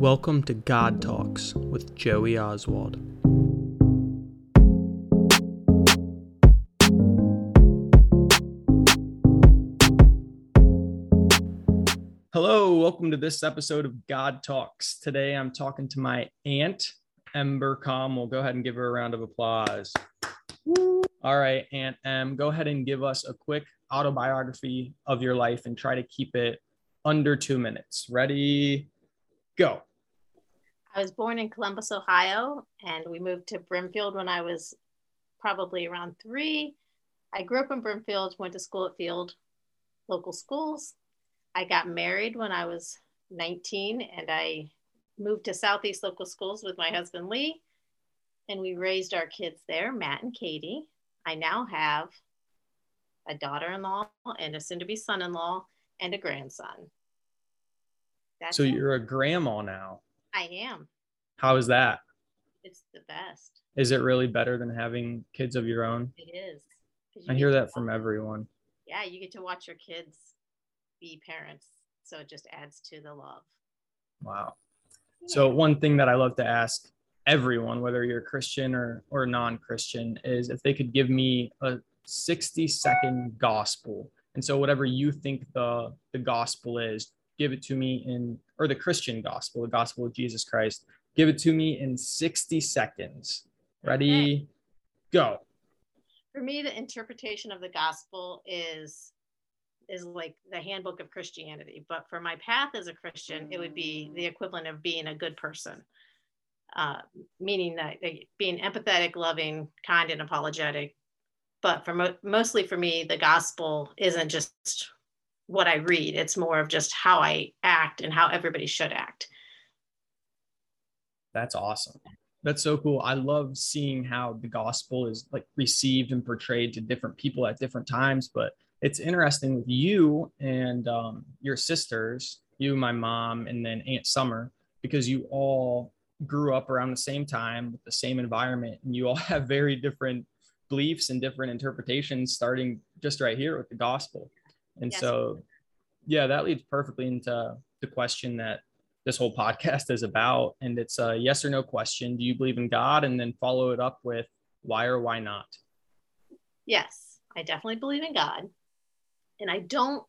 Welcome to God Talks with Joey Oswald. Hello, welcome to this episode of God Talks. Today I'm talking to my aunt, Ember Kommel. Go ahead and give her a round of applause. Woo. All right, Aunt Em, go ahead and give us a quick autobiography of your life and try to keep it under 2 minutes. Ready? Go. I was born in Columbus, Ohio, and we moved to Brimfield when I was probably around three. I grew up in Brimfield, went to school at Field Local Schools. I got married when I was 19, and I moved to Southeast Local Schools with my husband, Lee, and we raised our kids there, Matt and Katie. I now have a daughter-in-law and a soon-to-be son-in-law and a grandson. That's so it. You're a grandma now. I am. How is that? It's the best. Is it really better than having kids of your own? It is. I hear that from everyone. Yeah, you get to watch your kids be parents. So it just adds to the love. Wow. Yeah. So one thing that I love to ask everyone, whether you're Christian or non-Christian, is if they could give me a 60-second gospel. And so whatever you think the gospel is, give it to me or the Christian gospel, the gospel of Jesus Christ, give it to me in 60 seconds. Ready? Okay. Go. For me, the interpretation of the gospel is like the handbook of Christianity. But for my path as a Christian, it would be the equivalent of being a good person, meaning that being empathetic, loving, kind, and apologetic. But mostly for me, the gospel isn't just what I read. It's more of just how I act and how everybody should act. That's awesome. That's so cool. I love seeing how the gospel is like received and portrayed to different people at different times. But it's interesting with you and your sisters, you, my mom, and then Aunt Summer, because you all grew up around the same time with the same environment, and you all have very different beliefs and different interpretations, starting just right here with the gospel. And yes. So, yeah, that leads perfectly into the question that this whole podcast is about. And it's a yes or no question. Do you believe in God? And then follow it up with why or why not? Yes, I definitely believe in God. And I don't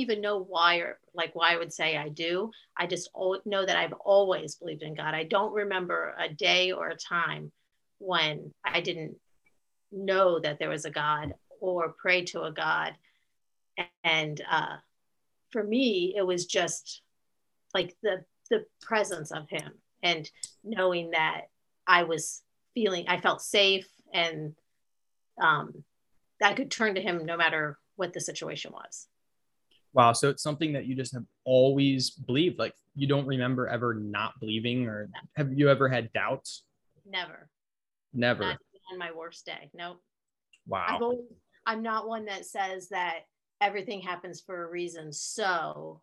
even know why, or like why I would say I do. I just know that I've always believed in God. I don't remember a day or a time when I didn't know that there was a God or pray to a God. And for me, it was just like the presence of him and knowing that I felt safe and I could turn to him no matter what the situation was. Wow. So it's something that you just have always believed, like you don't remember ever not believing, or no. Have you ever had doubts? Never. Not on my worst day. No. Nope. Wow. I'm not one that says that everything happens for a reason, so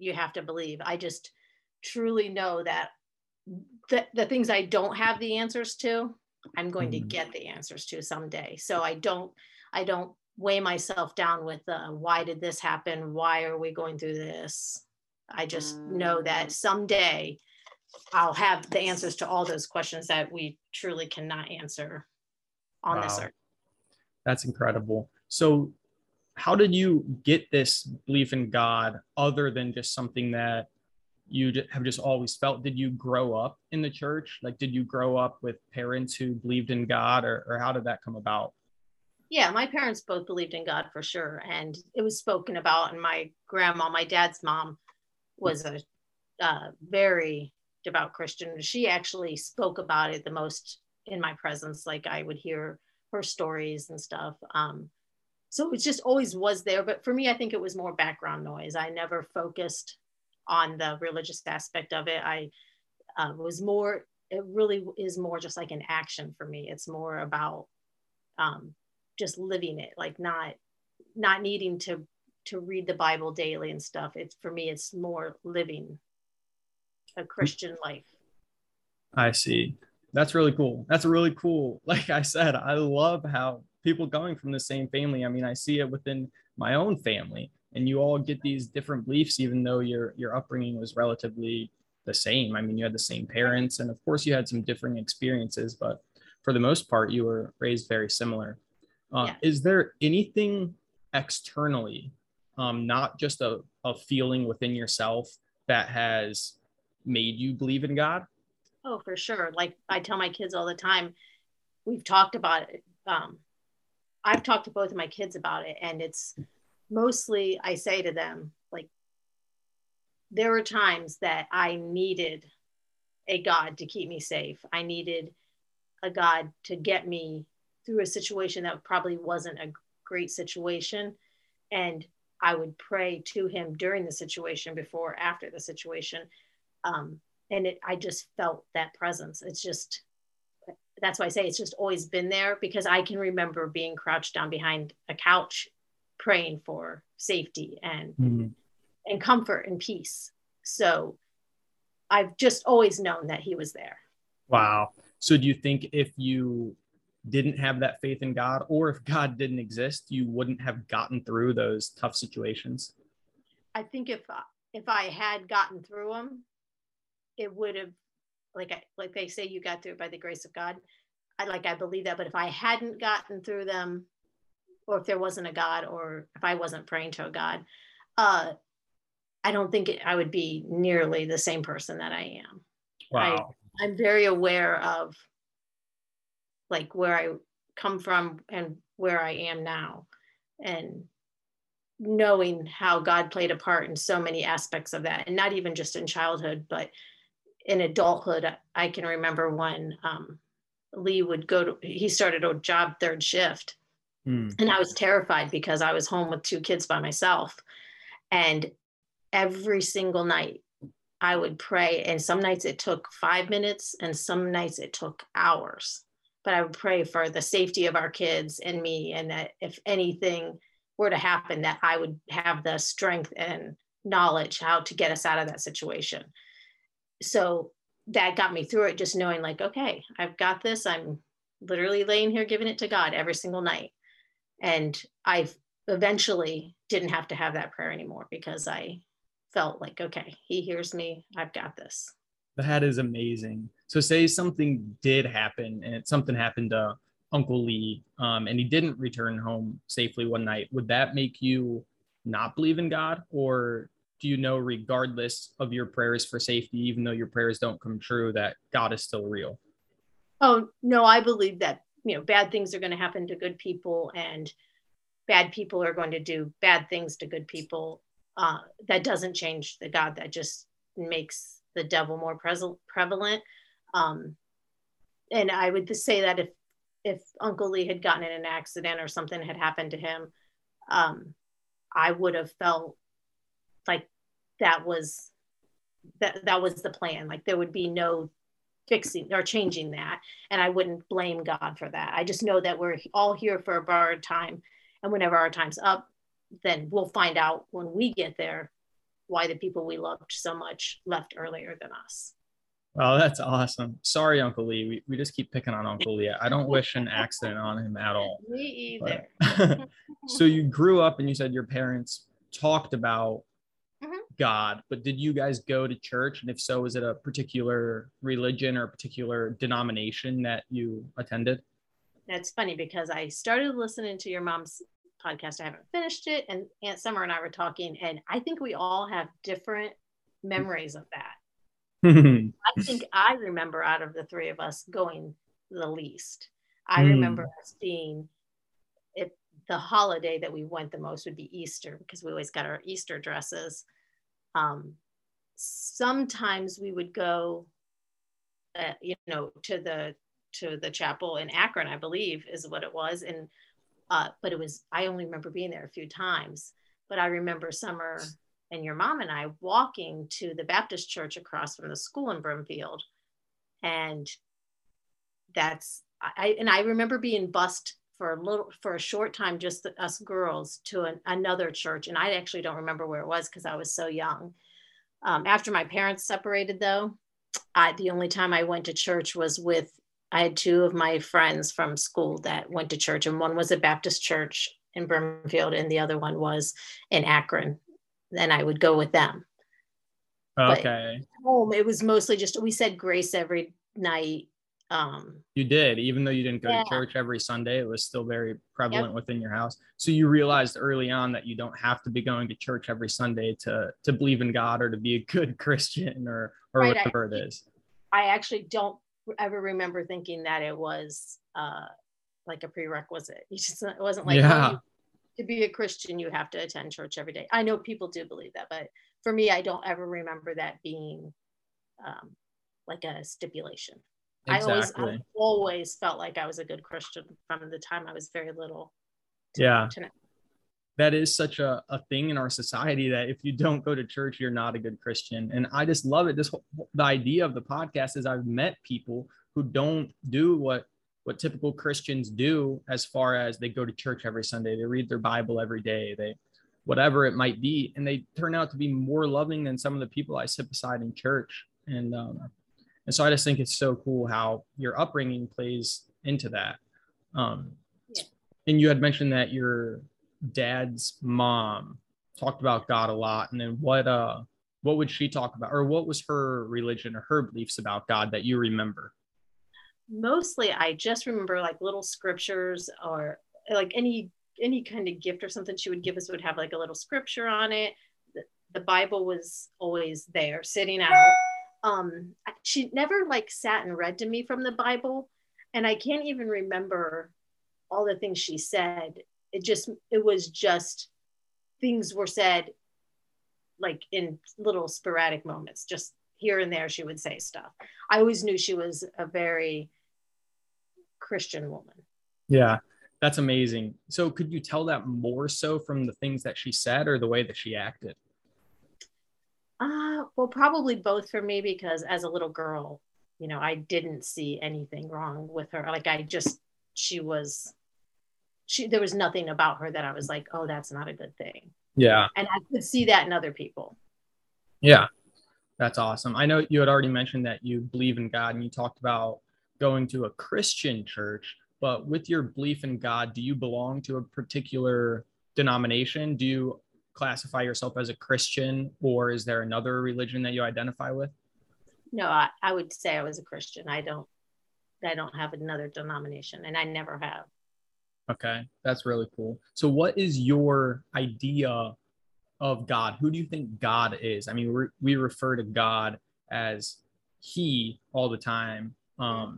you have to believe. I just truly know that the things I don't have the answers to, I'm going to get the answers to someday. So I don't weigh myself down with why did this happen? Why are we going through this? I just know that someday I'll have the answers to all those questions that we truly cannot answer on this earth. That's incredible. So how did you get this belief in God other than just something that you have just always felt? Did you grow up in the church? Like, did you grow up with parents who believed in God, or how did that come about? Yeah, my parents both believed in God for sure. And it was spoken about. And my dad's mom was a very devout Christian. She actually spoke about it the most in my presence. Like, I would hear her stories and stuff. So it just always was there. But for me, I think it was more background noise. I never focused on the religious aspect of it. It really is more just like an action for me. It's more about just living it, like not needing to read the Bible daily and stuff. It's, for me, it's more living a Christian life. I see. That's really cool. That's really cool. Like I said, I love how people going from the same family. I mean, I see it within my own family, and you all get these different beliefs, even though your upbringing was relatively the same. I mean, you had the same parents, and of course you had some differing experiences, but for the most part, you were raised very similar. Is there anything externally, not just a feeling within yourself, that has made you believe in God? Oh, for sure. Like I tell my kids all the time, we've talked about it. I've talked to both of my kids about it, and it's mostly, I say to them, like, there were times that I needed a God to keep me safe. I needed a God to get me through a situation that probably wasn't a great situation. And I would pray to him during the situation, before, after the situation. I just felt that presence. It's just, that's why I say it's just always been there, because I can remember being crouched down behind a couch, praying for safety and comfort and peace. So I've just always known that he was there. Wow. So do you think if you didn't have that faith in God, or if God didn't exist, you wouldn't have gotten through those tough situations? I think if I had gotten through them, it would have, like they say, you got through by the grace of God. I believe that, but if I hadn't gotten through them, or if there wasn't a God, or if I wasn't praying to a God, I don't think I would be nearly the same person that I am. Wow. I'm very aware of like where I come from and where I am now, and knowing how God played a part in so many aspects of that. And not even just in childhood, but in adulthood. I can remember when Lee would he started a job third shift. And I was terrified because I was home with two kids by myself. And every single night I would pray. And some nights it took 5 minutes and some nights it took hours. But I would pray for the safety of our kids and me, and that if anything were to happen, that I would have the strength and knowledge how to get us out of that situation. So that got me through it, just knowing like, okay, I've got this. I'm literally laying here, giving it to God every single night. And I eventually didn't have to have that prayer anymore, because I felt like, okay, he hears me. I've got this. That is amazing. So say something did happen, and something happened to Uncle Lee, and he didn't return home safely one night. Would that make you not believe in God? Or do you know, regardless of your prayers for safety, even though your prayers don't come true, that God is still real? Oh, no, I believe that, bad things are going to happen to good people, and bad people are going to do bad things to good people. That doesn't change the God. That just makes the devil more prevalent. And I would say that if Uncle Lee had gotten in an accident or something had happened to him, I would have felt like that was the plan. Like there would be no fixing or changing that. And I wouldn't blame God for that. I just know that we're all here for a borrowed time. And whenever our time's up, then we'll find out when we get there why the people we loved so much left earlier than us. Wow, that's awesome. Sorry, Uncle Lee. We just keep picking on Uncle Lee. I don't wish an accident on him at all. Me either. But, so you grew up and you said your parents talked about God, but did you guys go to church? And if so, is it a particular religion or a particular denomination that you attended? That's funny, because I started listening to your mom's podcast. I haven't finished it. And Aunt Summer and I were talking, and I think we all have different memories of that. I think I remember out of the three of us going the least. I remember us being, the holiday that we went the most would be Easter, because we always got our Easter dresses. Sometimes we would go, to the chapel in Akron, I believe is what it was. And but it was, I only remember being there a few times, but I remember Summer and your mom and I walking to the Baptist church across from the school in Brimfield. And I remember being bused for a short time, just us girls, to another church. And I actually don't remember where it was, because I was so young. After my parents separated though, the only time I went to church was I had two of my friends from school that went to church, and one was a Baptist church in Bermanfield and the other one was in Akron. Then I would go with them. Okay. But home, it was mostly just, we said grace every night. You did, even though you didn't go to church every Sunday, it was still very prevalent within your house. So you realized early on that you don't have to be going to church every Sunday to believe in God or to be a good Christian or whatever it is. I actually don't ever remember thinking that it was like a prerequisite. It wasn't like to be a Christian, you have to attend church every day. I know people do believe that, but for me, I don't ever remember that being like a stipulation. Exactly. I always felt like I was a good Christian from the time I was very little. That is such a thing in our society, that if you don't go to church, you're not a good Christian. And I just love it. This whole, the idea of the podcast is I've met people who don't do what typical Christians do, as far as they go to church every Sunday, they read their Bible every day, they whatever it might be. And they turn out to be more loving than some of the people I sit beside in church. And so I just think it's so cool how your upbringing plays into that. And you had mentioned that your dad's mom talked about God a lot. And then what would she talk about, or what was her religion or her beliefs about God that you remember? Mostly, I just remember like little scriptures, or like any kind of gift or something she would give us would have like a little scripture on it. The Bible was always there sitting out. She never like sat and read to me from the Bible, and I can't even remember all the things she said. It was just things were said like in little sporadic moments, just here and there she would say stuff. I always knew she was a very Christian woman. Yeah, that's amazing. So could you tell that more so from the things that she said or the way that she acted? Well, probably both for me, because as a little girl, you know, I didn't see anything wrong with her. Like there was nothing about her that I was like, oh, that's not a good thing. Yeah. And I could see that in other people. Yeah. That's awesome. I know you had already mentioned that you believe in God, and you talked about going to a Christian church, but with your belief in God, do you belong to a particular denomination? Do you classify yourself as a Christian, or is there another religion that you identify with? No, I would say I was a Christian. I don't have another denomination, and I never have. Okay, that's really cool. So what is your idea of God? Who do you think God is? I mean, we refer to God as He all the time, and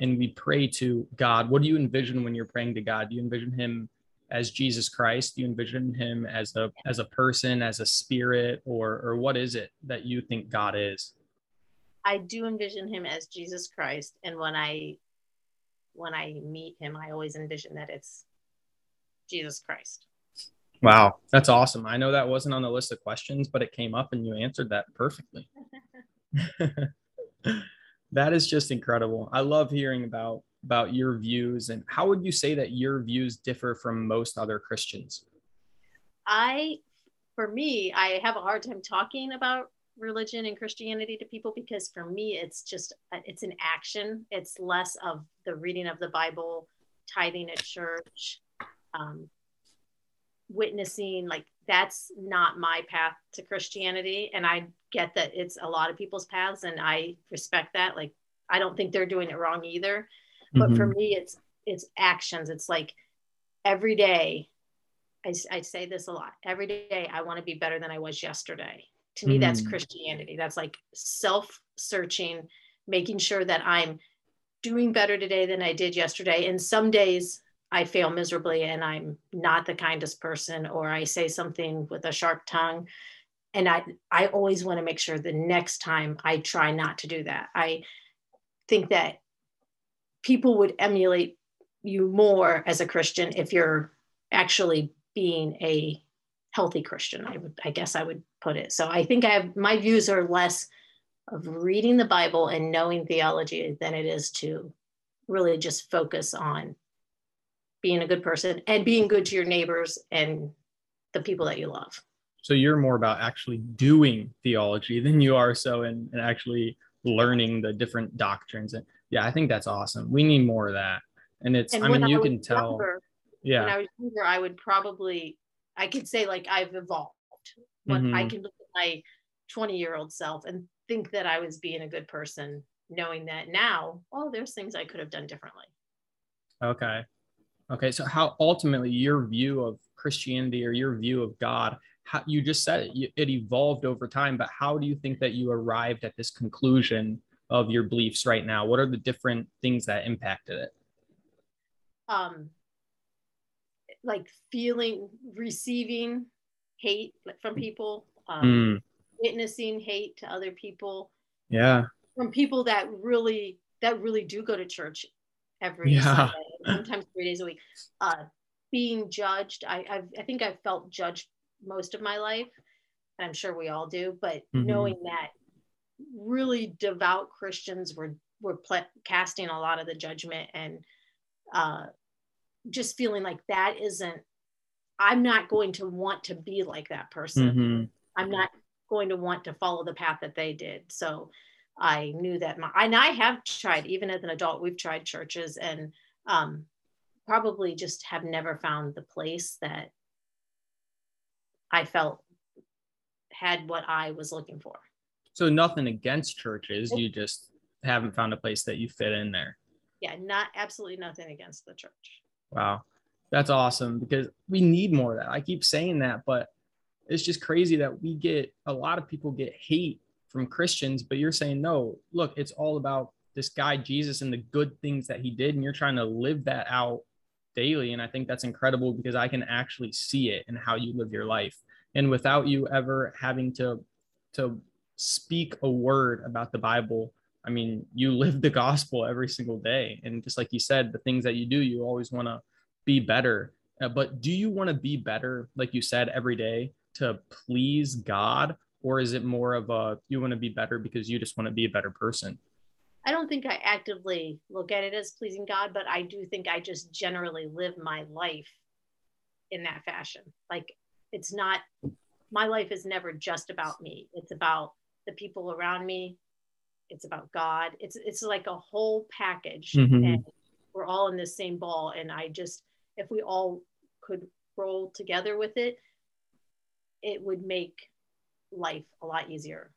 we pray to God. What do you envision when you're praying to God? Do you envision Him as Jesus Christ? Do you envision Him as a person, as a spirit, or what is it that you think God is? I do envision Him as Jesus Christ, and when I meet Him, I always envision that it's Jesus Christ. Wow, that's awesome. I know that wasn't on the list of questions, but it came up and you answered that perfectly. That is just incredible. I love hearing about your views. And how would you say that your views differ from most other Christians? I have a hard time talking about religion and Christianity to people, because for me, it's an action. It's less of the reading of the Bible, tithing at church, witnessing. Like, that's not my path to Christianity. And I get that it's a lot of people's paths, and I respect that. Like, I don't think they're doing it wrong either. But for me, it's actions. It's like every day, I say this a lot, every day I want to be better than I was yesterday. To me, that's Christianity. That's like self-searching, making sure that I'm doing better today than I did yesterday. And some days I fail miserably, and I'm not the kindest person, or I say something with a sharp tongue. And I always want to make sure the next time I try not to do that. I think that people would emulate you more as a Christian if you're actually being a healthy Christian, I guess I would put it. So I think my views are less of reading the Bible and knowing theology than it is to really just focus on being a good person and being good to your neighbors and the people that you love. So you're more about actually doing theology than you are so in actually learning the different doctrines. And yeah, I think that's awesome. We need more of that. And it's, and I mean, you can tell. When I was younger, I could say like I've evolved. But I can look at my 20-year-old self and think that I was being a good person, knowing that now, oh, there's things I could have done differently. Okay. Okay. So how ultimately your view of Christianity or your view of God, how, you just said it evolved over time, but how do you think that you arrived at this conclusion of your beliefs right now? What are the different things that impacted it? Like feeling, receiving hate from people, witnessing hate to other people. Yeah. From people that really do go to church every Sunday, sometimes 3 days a week. Being judged. I think I've felt judged most of my life, and I'm sure we all do, but knowing that really devout Christians were casting a lot of the judgment, and just feeling like that isn't, I'm not going to want to be like that person. I'm not going to want to follow the path that they did. So I knew that and I have tried, even as an adult, we've tried churches, and probably just have never found the place that I felt had what I was looking for. So nothing against churches, you just haven't found a place that you fit in there. Yeah, absolutely nothing against the church. Wow, that's awesome, because we need more of that. I keep saying that, but it's just crazy that we get, a lot of people get hate from Christians, but you're saying, no, look, it's all about this guy, Jesus, and the good things that he did. And you're trying to live that out daily. And I think that's incredible, because I can actually see it in how you live your life. And without you ever having to speak a word about the Bible, I mean, you live the gospel every single day. And just like you said, the things that you do, you always want to be better. But do you want to be better, like you said, every day to please God? Or is it more of a, you want to be better because you just want to be a better person? I don't think I actively look at it as pleasing God, but I do think I just generally live my life in that fashion. Like, it's not, my life is never just about me. It's about the people around me. It's about God. It's like a whole package, and we're all in the same ball. And I just, if we all could roll together with it, it would make life a lot easier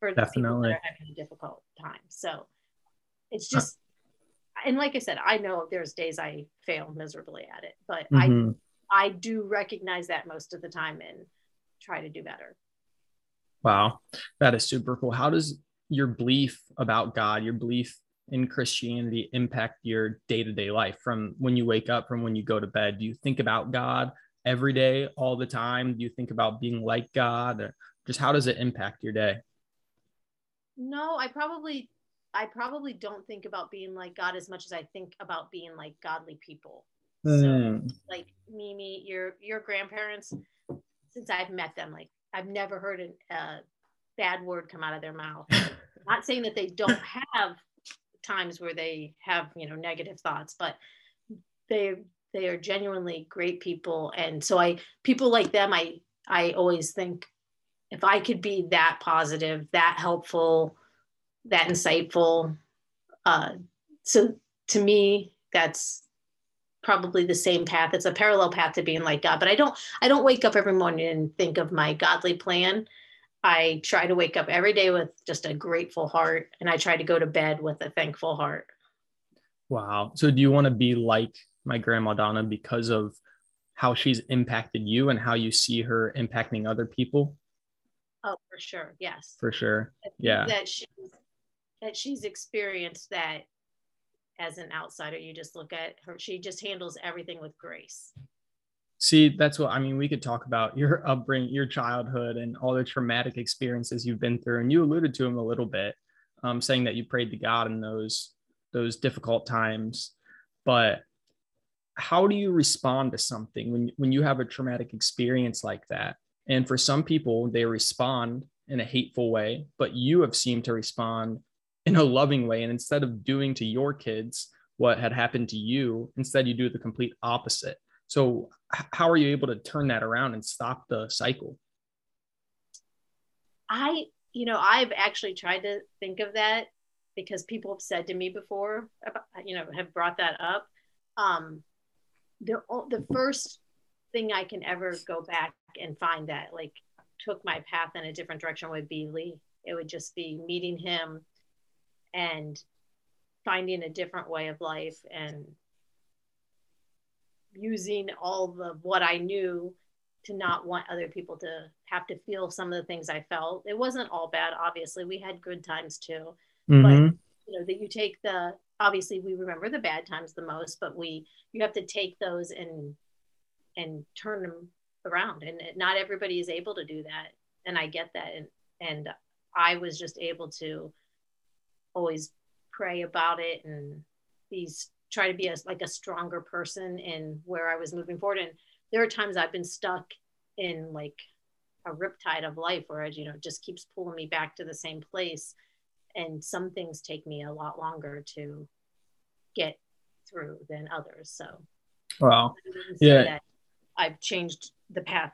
for the people that are having a difficult time. So it's just, and like I said, I know there's days I fail miserably at it, but I do recognize that most of the time and try to do better. Wow. That is super cool. How does your belief about God, your belief in Christianity, impact your day-to-day life, from when you wake up, from when you go to bed? Do you think about God every day, all the time? Do you think about being like God, or just how does it impact your day? No, I probably don't think about being like God as much as I think about being like godly people. So, like Mimi, your grandparents, since I've met them, like I've never heard a bad word come out of their mouth. Not saying that they don't have times where they have, negative thoughts, but they are genuinely great people. And so people like them, I always think, if I could be that positive, that helpful, that insightful. So to me, that's probably the same path. It's a parallel path to being like God, but I don't wake up every morning and think of my godly plan. I try to wake up every day with just a grateful heart, and I try to go to bed with a thankful heart. Wow. So do you want to be like my grandma Donna because of how she's impacted you and how you see her impacting other people? Oh, for sure. Yes. For sure. Yeah. That she's experienced that as an outsider. You just look at her. She just handles everything with grace. See, that's what I mean. We could talk about your upbringing, your childhood, and all the traumatic experiences you've been through. And you alluded to them a little bit, saying that you prayed to God in those difficult times. But how do you respond to something when you have a traumatic experience like that? And for some people, they respond in a hateful way, but you have seemed to respond in a loving way. And instead of doing to your kids what had happened to you, instead you do the complete opposite. So how are you able to turn that around and stop the cycle? I've actually tried to think of that, because people have said to me before, have brought that up. The first thing I can ever go back and find that, like took my path in a different direction would be Lee. It would just be meeting him and finding a different way of life and using all the what I knew to not want other people to have to feel some of the things I felt. It wasn't all bad, obviously. We had good times too. Mm-hmm. But you know, that you take the, obviously we remember the bad times the most, but you have to take those and turn them around. And not everybody is able to do that. And I get that. And I was just able to always pray about it and try to be like a stronger person in where I was moving forward. And there are times I've been stuck in like a riptide of life where it, you know, just keeps pulling me back to the same place. And some things take me a lot longer to get through than others. So, wow. Yeah. That I've changed the path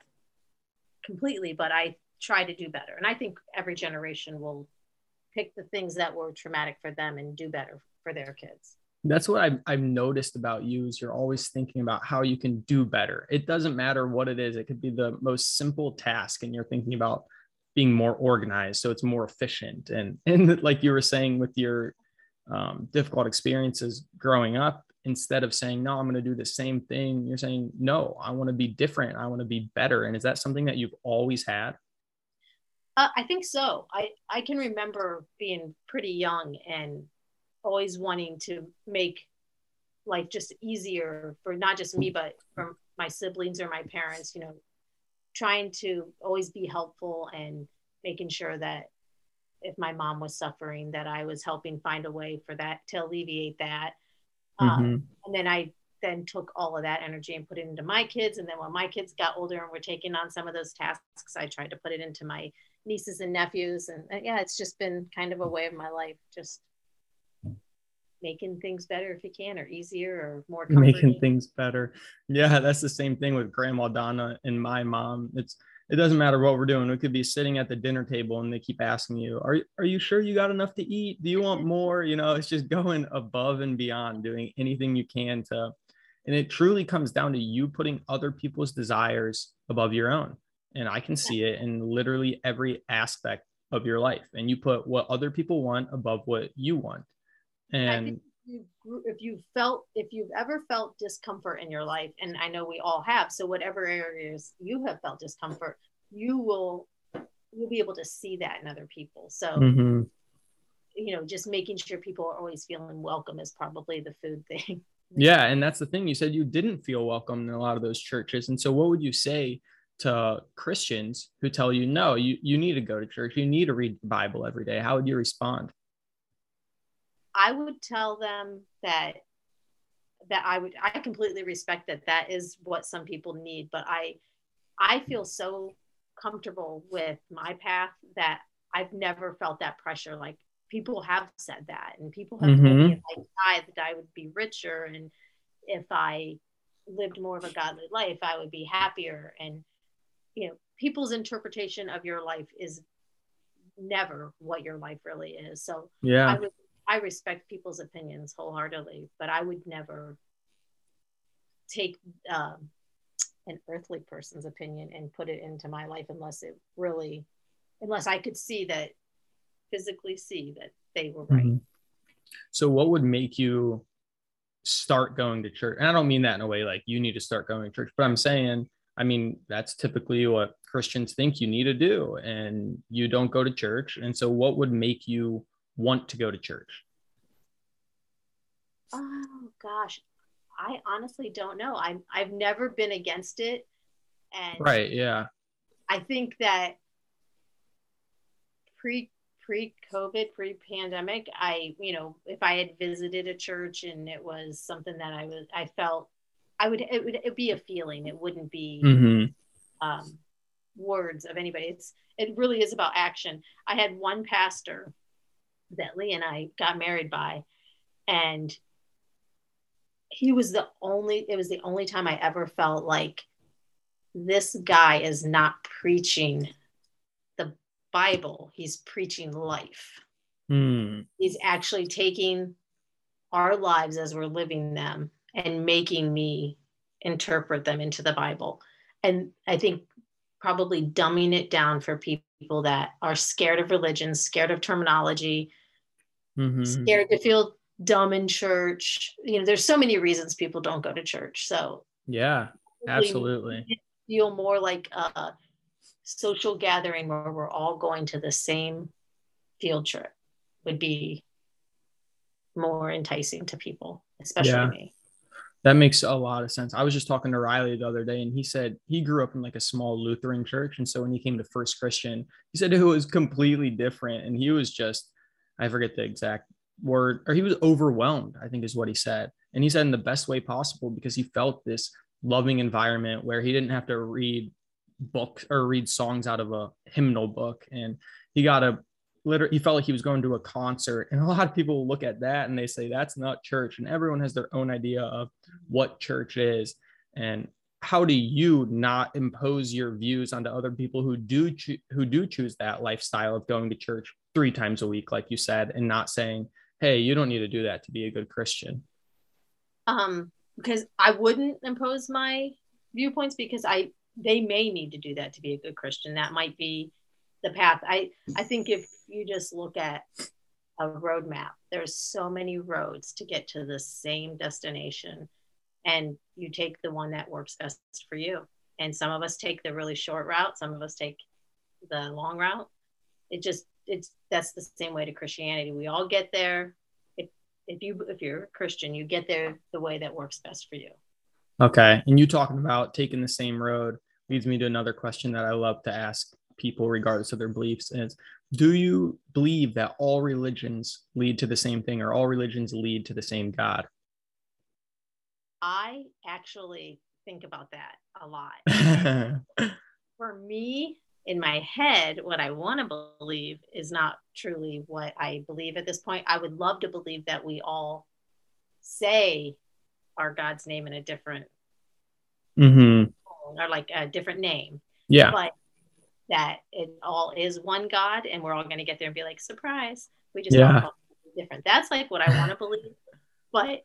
completely, but I try to do better. And I think every generation will pick the things that were traumatic for them and do better for their kids. That's what I've noticed about you, is you're always thinking about how you can do better. It doesn't matter what it is. It could be the most simple task, and you're thinking about being more organized, so it's more efficient. And like you were saying with your difficult experiences growing up, instead of saying, no, I'm going to do the same thing, you're saying, no, I want to be different. I want to be better. And is that something that you've always had? I think so. I can remember being pretty young and always wanting to make life just easier for not just me, but for my siblings or my parents, you know, trying to always be helpful and making sure that if my mom was suffering, that I was helping find a way for that to alleviate that. And then I took all of that energy and put it into my kids. And then when my kids got older and were taking on some of those tasks, I tried to put it into my nieces and nephews. And yeah, it's just been kind of a way of my life, just making things better if you can, or easier, or more comforting. Making things better. Yeah, that's the same thing with Grandma Donna and my mom. It doesn't matter what we're doing. We could be sitting at the dinner table and they keep asking you, are you sure you got enough to eat? Do you want more? You know, it's just going above and beyond, doing anything you can to, and it truly comes down to you putting other people's desires above your own. And I can see it in literally every aspect of your life. And you put what other people want above what you want. And I think if you've ever felt discomfort in your life, and I know we all have, so whatever areas you have felt discomfort, you'll be able to see that in other people. So, you know, just making sure people are always feeling welcome is probably the food thing. Yeah. And that's the thing, you said you didn't feel welcome in a lot of those churches. And so what would you say to Christians who tell you, no, you need to go to church, you need to read the Bible every day? How would you respond? I would tell them that I completely respect that is what some people need, but I feel so comfortable with my path that I've never felt that pressure. Like, people have said that, and people have told me if I died, that I would be richer. And if I lived more of a godly life, I would be happier. And, you know, people's interpretation of your life is never what your life really is. So yeah. I respect people's opinions wholeheartedly, but I would never take an earthly person's opinion and put it into my life unless I could physically see that they were right. Mm-hmm. So what would make you start going to church? And I don't mean that in a way like you need to start going to church, but I'm saying, I mean, that's typically what Christians think you need to do, and you don't go to church. And so what would make you want to go to church? Oh gosh, I honestly don't know. I've never been against it, and right, yeah. I think that pre-COVID, pre-pandemic, if I had visited a church and it was something that it would be a feeling. It wouldn't be words of anybody. It really is about action. I had one pastor that Lee and I got married by, and it was the only time I ever felt like this guy is not preaching the Bible. He's preaching life. He's actually taking our lives as we're living them and making me interpret them into the Bible. And I think probably dumbing it down for people that are scared of religion, scared of terminology, mm-hmm. scared to feel dumb in church. You know, there's so many reasons people don't go to church. So yeah, absolutely. Feel more like a social gathering where we're all going to the same field trip would be more enticing to people, especially me. That makes a lot of sense. I was just talking to Riley the other day, and he said he grew up in like a small Lutheran church. And so when he came to First Christian, he said it was completely different. And he was just, I forget the exact word, or he was overwhelmed, I think is what he said. And he said in the best way possible, because he felt this loving environment where he didn't have to read books or read songs out of a hymnal book. And he got a literally, he felt like he was going to a concert. And a lot of people look at that and they say, that's not church. And everyone has their own idea of what church is. And how do you not impose your views onto other people who do choose that lifestyle of going to church 3 times a week, like you said, and not saying, hey, you don't need to do that to be a good Christian? Because I wouldn't impose my viewpoints, because they may need to do that to be a good Christian. That might be the path. I think if you just look at a roadmap, there's so many roads to get to the same destination, and you take the one that works best for you. And some of us take the really short route, some of us take the long route. That's the same way to Christianity. We all get there. If you're a Christian, you get there the way that works best for you. Okay. And you talking about taking the same road leads me to another question that I love to ask people regardless of their beliefs, is do you believe that all religions lead to the same thing, or all religions lead to the same God? I actually think about that a lot. For me, in my head, what I want to believe is not truly what I believe at this point. I would love to believe that we all say our God's name in a different mm-hmm. or like a different name. Yeah. But that it all is one God, and we're all going to get there and be like, surprise, we just all different. That's like what I want to believe, but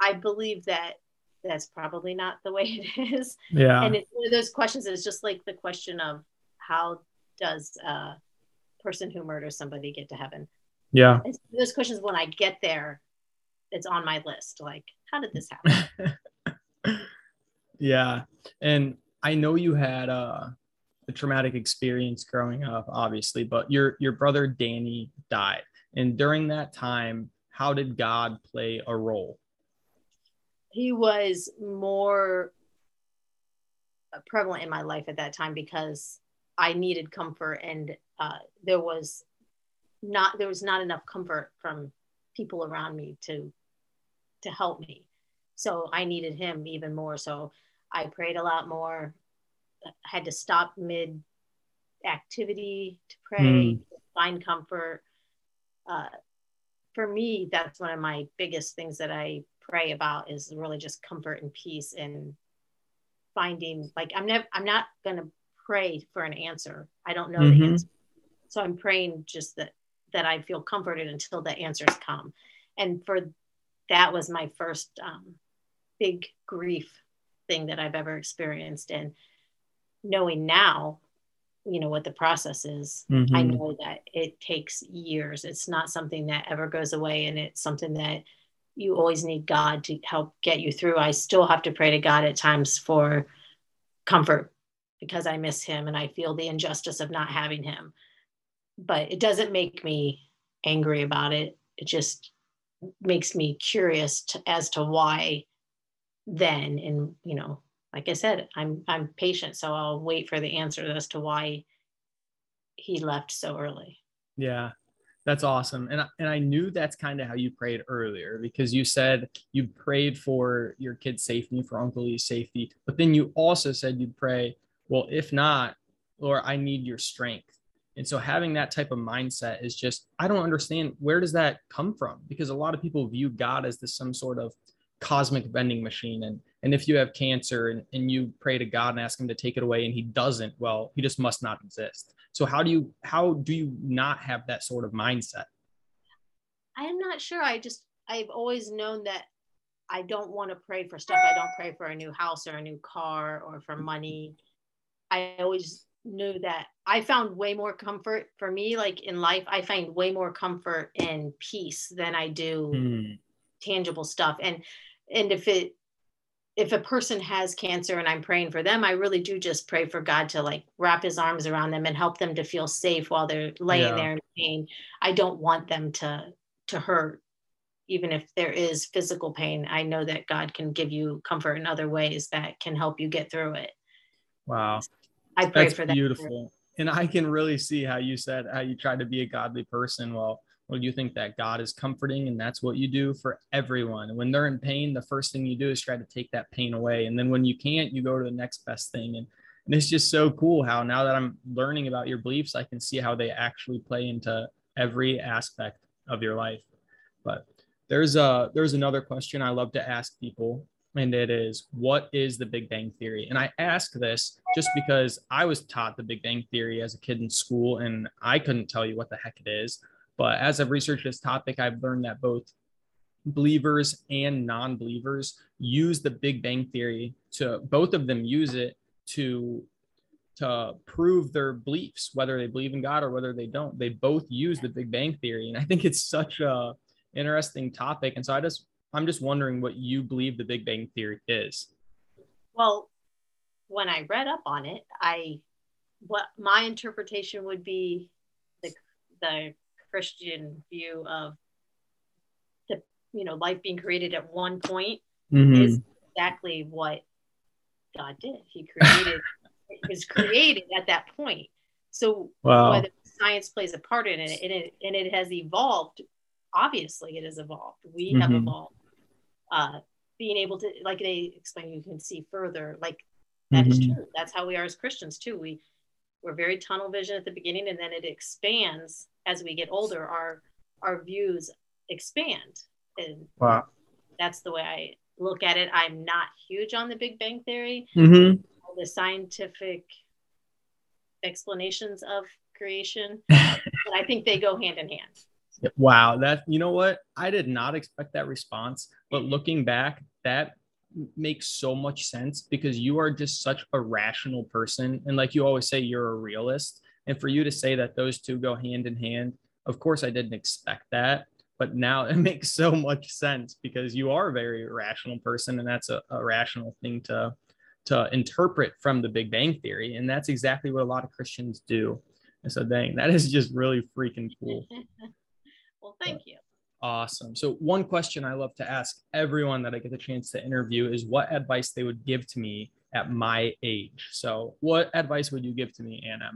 I believe that that's probably not the way it is. Yeah. And it's one of those questions that is just like the question of how does a person who murders somebody get to heaven? Yeah. And those questions, when I get there, it's on my list. Like, how did this happen? Yeah. And I know you had a traumatic experience growing up, obviously, but your brother Danny died. And during that time, how did God play a role? He was more prevalent in my life at that time because I needed comfort, and there was not enough comfort from people around me to help me. So I needed him even more. So I prayed a lot more. Had to stop mid activity to pray, to find comfort. For me, that's one of my biggest things that I pray about, is really just comfort and peace, and finding, like, I'm not going to pray for an answer. I don't know mm-hmm. the answer. So I'm praying just that I feel comforted until the answers come. And for that was my first big grief thing that I've ever experienced. And knowing now, you know, what the process is, mm-hmm. I know that it takes years. It's not something that ever goes away. And it's something that you always need God to help get you through. I still have to pray to God at times for comfort, because I miss him and I feel the injustice of not having him. But it doesn't make me angry about it. It just makes me curious as to why then, and, you know, like I said, I'm patient, so I'll wait for the answer as to why he left so early. Yeah, that's awesome. And I knew that's kind of how you prayed earlier, because you said you prayed for your kid's safety, for Uncle Lee's safety, but then you also said you'd pray, well, if not, Lord, I need your strength. And so having that type of mindset is just, I don't understand, where does that come from? Because a lot of people view God as this some sort of cosmic vending machine, and if you have cancer and you pray to God and ask him to take it away and he doesn't, well, he just must not exist. So how do you not have that sort of mindset? I'm not sure. I've always known that I don't want to pray for stuff. I don't pray for a new house or a new car or for money. I always knew that I found way more comfort for me, like in life, I find way more comfort and peace than I do tangible stuff. And if a person has cancer and I'm praying for them, I really do just pray for God to like wrap his arms around them and help them to feel safe while they're laying there in pain. I don't want them to hurt. Even if there is physical pain, I know that God can give you comfort in other ways that can help you get through it. Wow. I pray for that. That's beautiful. And I can really see how you said, how you tried to be a godly person. Well, you think that God is comforting, and that's what you do for everyone. And when they're in pain, the first thing you do is try to take that pain away. And then when you can't, you go to the next best thing. And it's just so cool how now that I'm learning about your beliefs, I can see how they actually play into every aspect of your life. But there's another question I love to ask people, and it is, what is the Big Bang Theory? And I ask this just because I was taught the Big Bang Theory as a kid in school, and I couldn't tell you what the heck it is. But as I've researched this topic, I've learned that both believers and non-believers use the Big Bang Theory to, both of them use it to prove their beliefs, whether they believe in God or whether they don't. They both use the Big Bang Theory. And I think it's such a interesting topic. And so I'm just wondering what you believe the Big Bang Theory is. Well, when I read up on it, what my interpretation would be the Christian view of the, life being created at one point is exactly what God did. He created, it was created at that point. So whether science plays a part in it, and it has evolved, obviously it has evolved. We have evolved. Being able to, like they explain, you can see further, like that is true. That's how we are as Christians too. We're very tunnel vision at the beginning, and then it expands as we get older. Our views expand, and that's the way I look at it. I'm not huge on the Big Bang Theory, all the scientific explanations of creation, but I think they go hand in hand. Wow, that, you know what? I did not expect that response, but looking back, that makes so much sense because you are just such a rational person, and like you always say, you're a realist. And for you to say that those two go hand in hand, of course, I didn't expect that. But now it makes so much sense because you are a very rational person. And that's a rational thing to interpret from the Big Bang Theory. And that's exactly what a lot of Christians do. And so, dang, that is just really freaking cool. Well, thank you. Awesome. So one question I love to ask everyone that I get the chance to interview is what advice they would give to me at my age. So what advice would you give to me, Anna?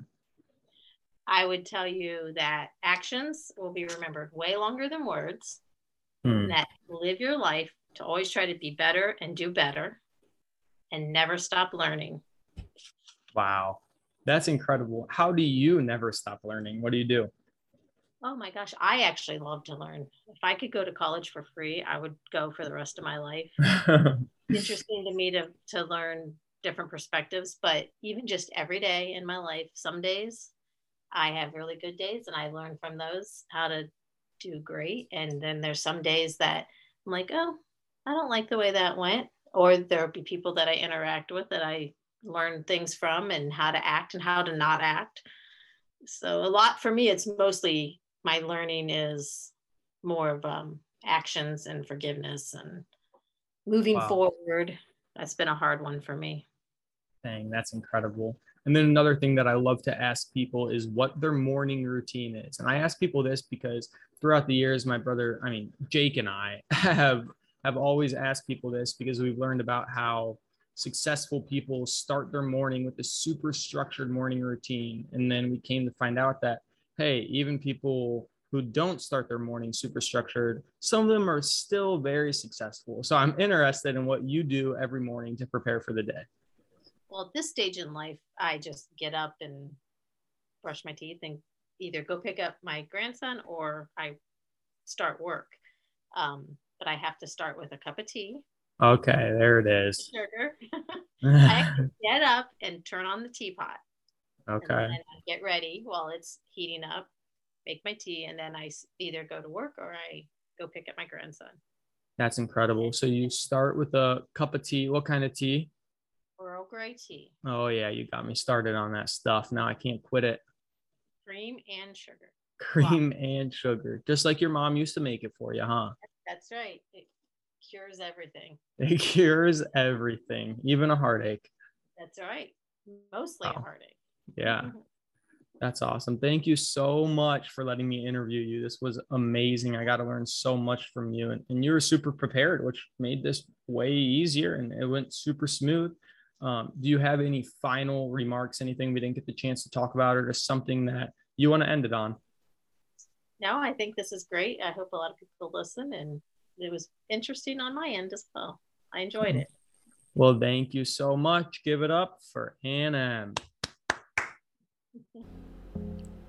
I would tell you that actions will be remembered way longer than words, and that live your life to always try to be better and do better and never stop learning. Wow. That's incredible. How do you never stop learning? What do you do? Oh my gosh. I actually love to learn. If I could go to college for free, I would go for the rest of my life. It's interesting to me to learn different perspectives, but even just every day in my life, some days, I have really good days and I learn from those how to do great. And then there's some days that I'm like, oh, I don't like the way that went. Or there'll be people that I interact with that I learn things from and how to act and how to not act. So a lot for me, it's mostly my learning is more of actions and forgiveness and moving forward. That's been a hard one for me. Dang, that's incredible. And then another thing that I love to ask people is what their morning routine is. And I ask people this because throughout the years, my brother, Jake and I have always asked people this because we've learned about how successful people start their morning with a super structured morning routine. And then we came to find out that, hey, even people who don't start their morning super structured, some of them are still very successful. So I'm interested in what you do every morning to prepare for the day. Well, at this stage in life, I just get up and brush my teeth and either go pick up my grandson or I start work. But I have to start with a cup of tea. Okay, there it is. Sugar. I get up and turn on the teapot. Okay. And then I get ready while it's heating up, make my tea, and then I either go to work or I go pick up my grandson. That's incredible. So you start with a cup of tea. What kind of tea? Earl Grey tea. Oh, yeah. You got me started on that stuff. Now I can't quit it. Cream and sugar. Cream and sugar. Just like your mom used to make it for you, huh? That's right. It cures everything. It cures everything, even a heartache. That's right. Mostly a heartache. Yeah. That's awesome. Thank you so much for letting me interview you. This was amazing. I got to learn so much from you. And you were super prepared, which made this way easier, and it went super smooth. Do you have any final remarks, anything we didn't get the chance to talk about, or just something that you want to end it on? No, I think this is great. I hope a lot of people listen, and it was interesting on my end as well. I enjoyed it. Well, thank you so much. Give it up for Anna.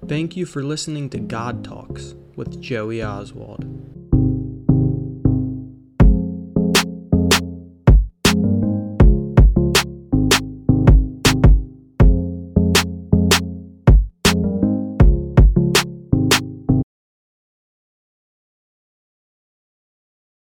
Thank you for listening to God Talks with Joey Oswald.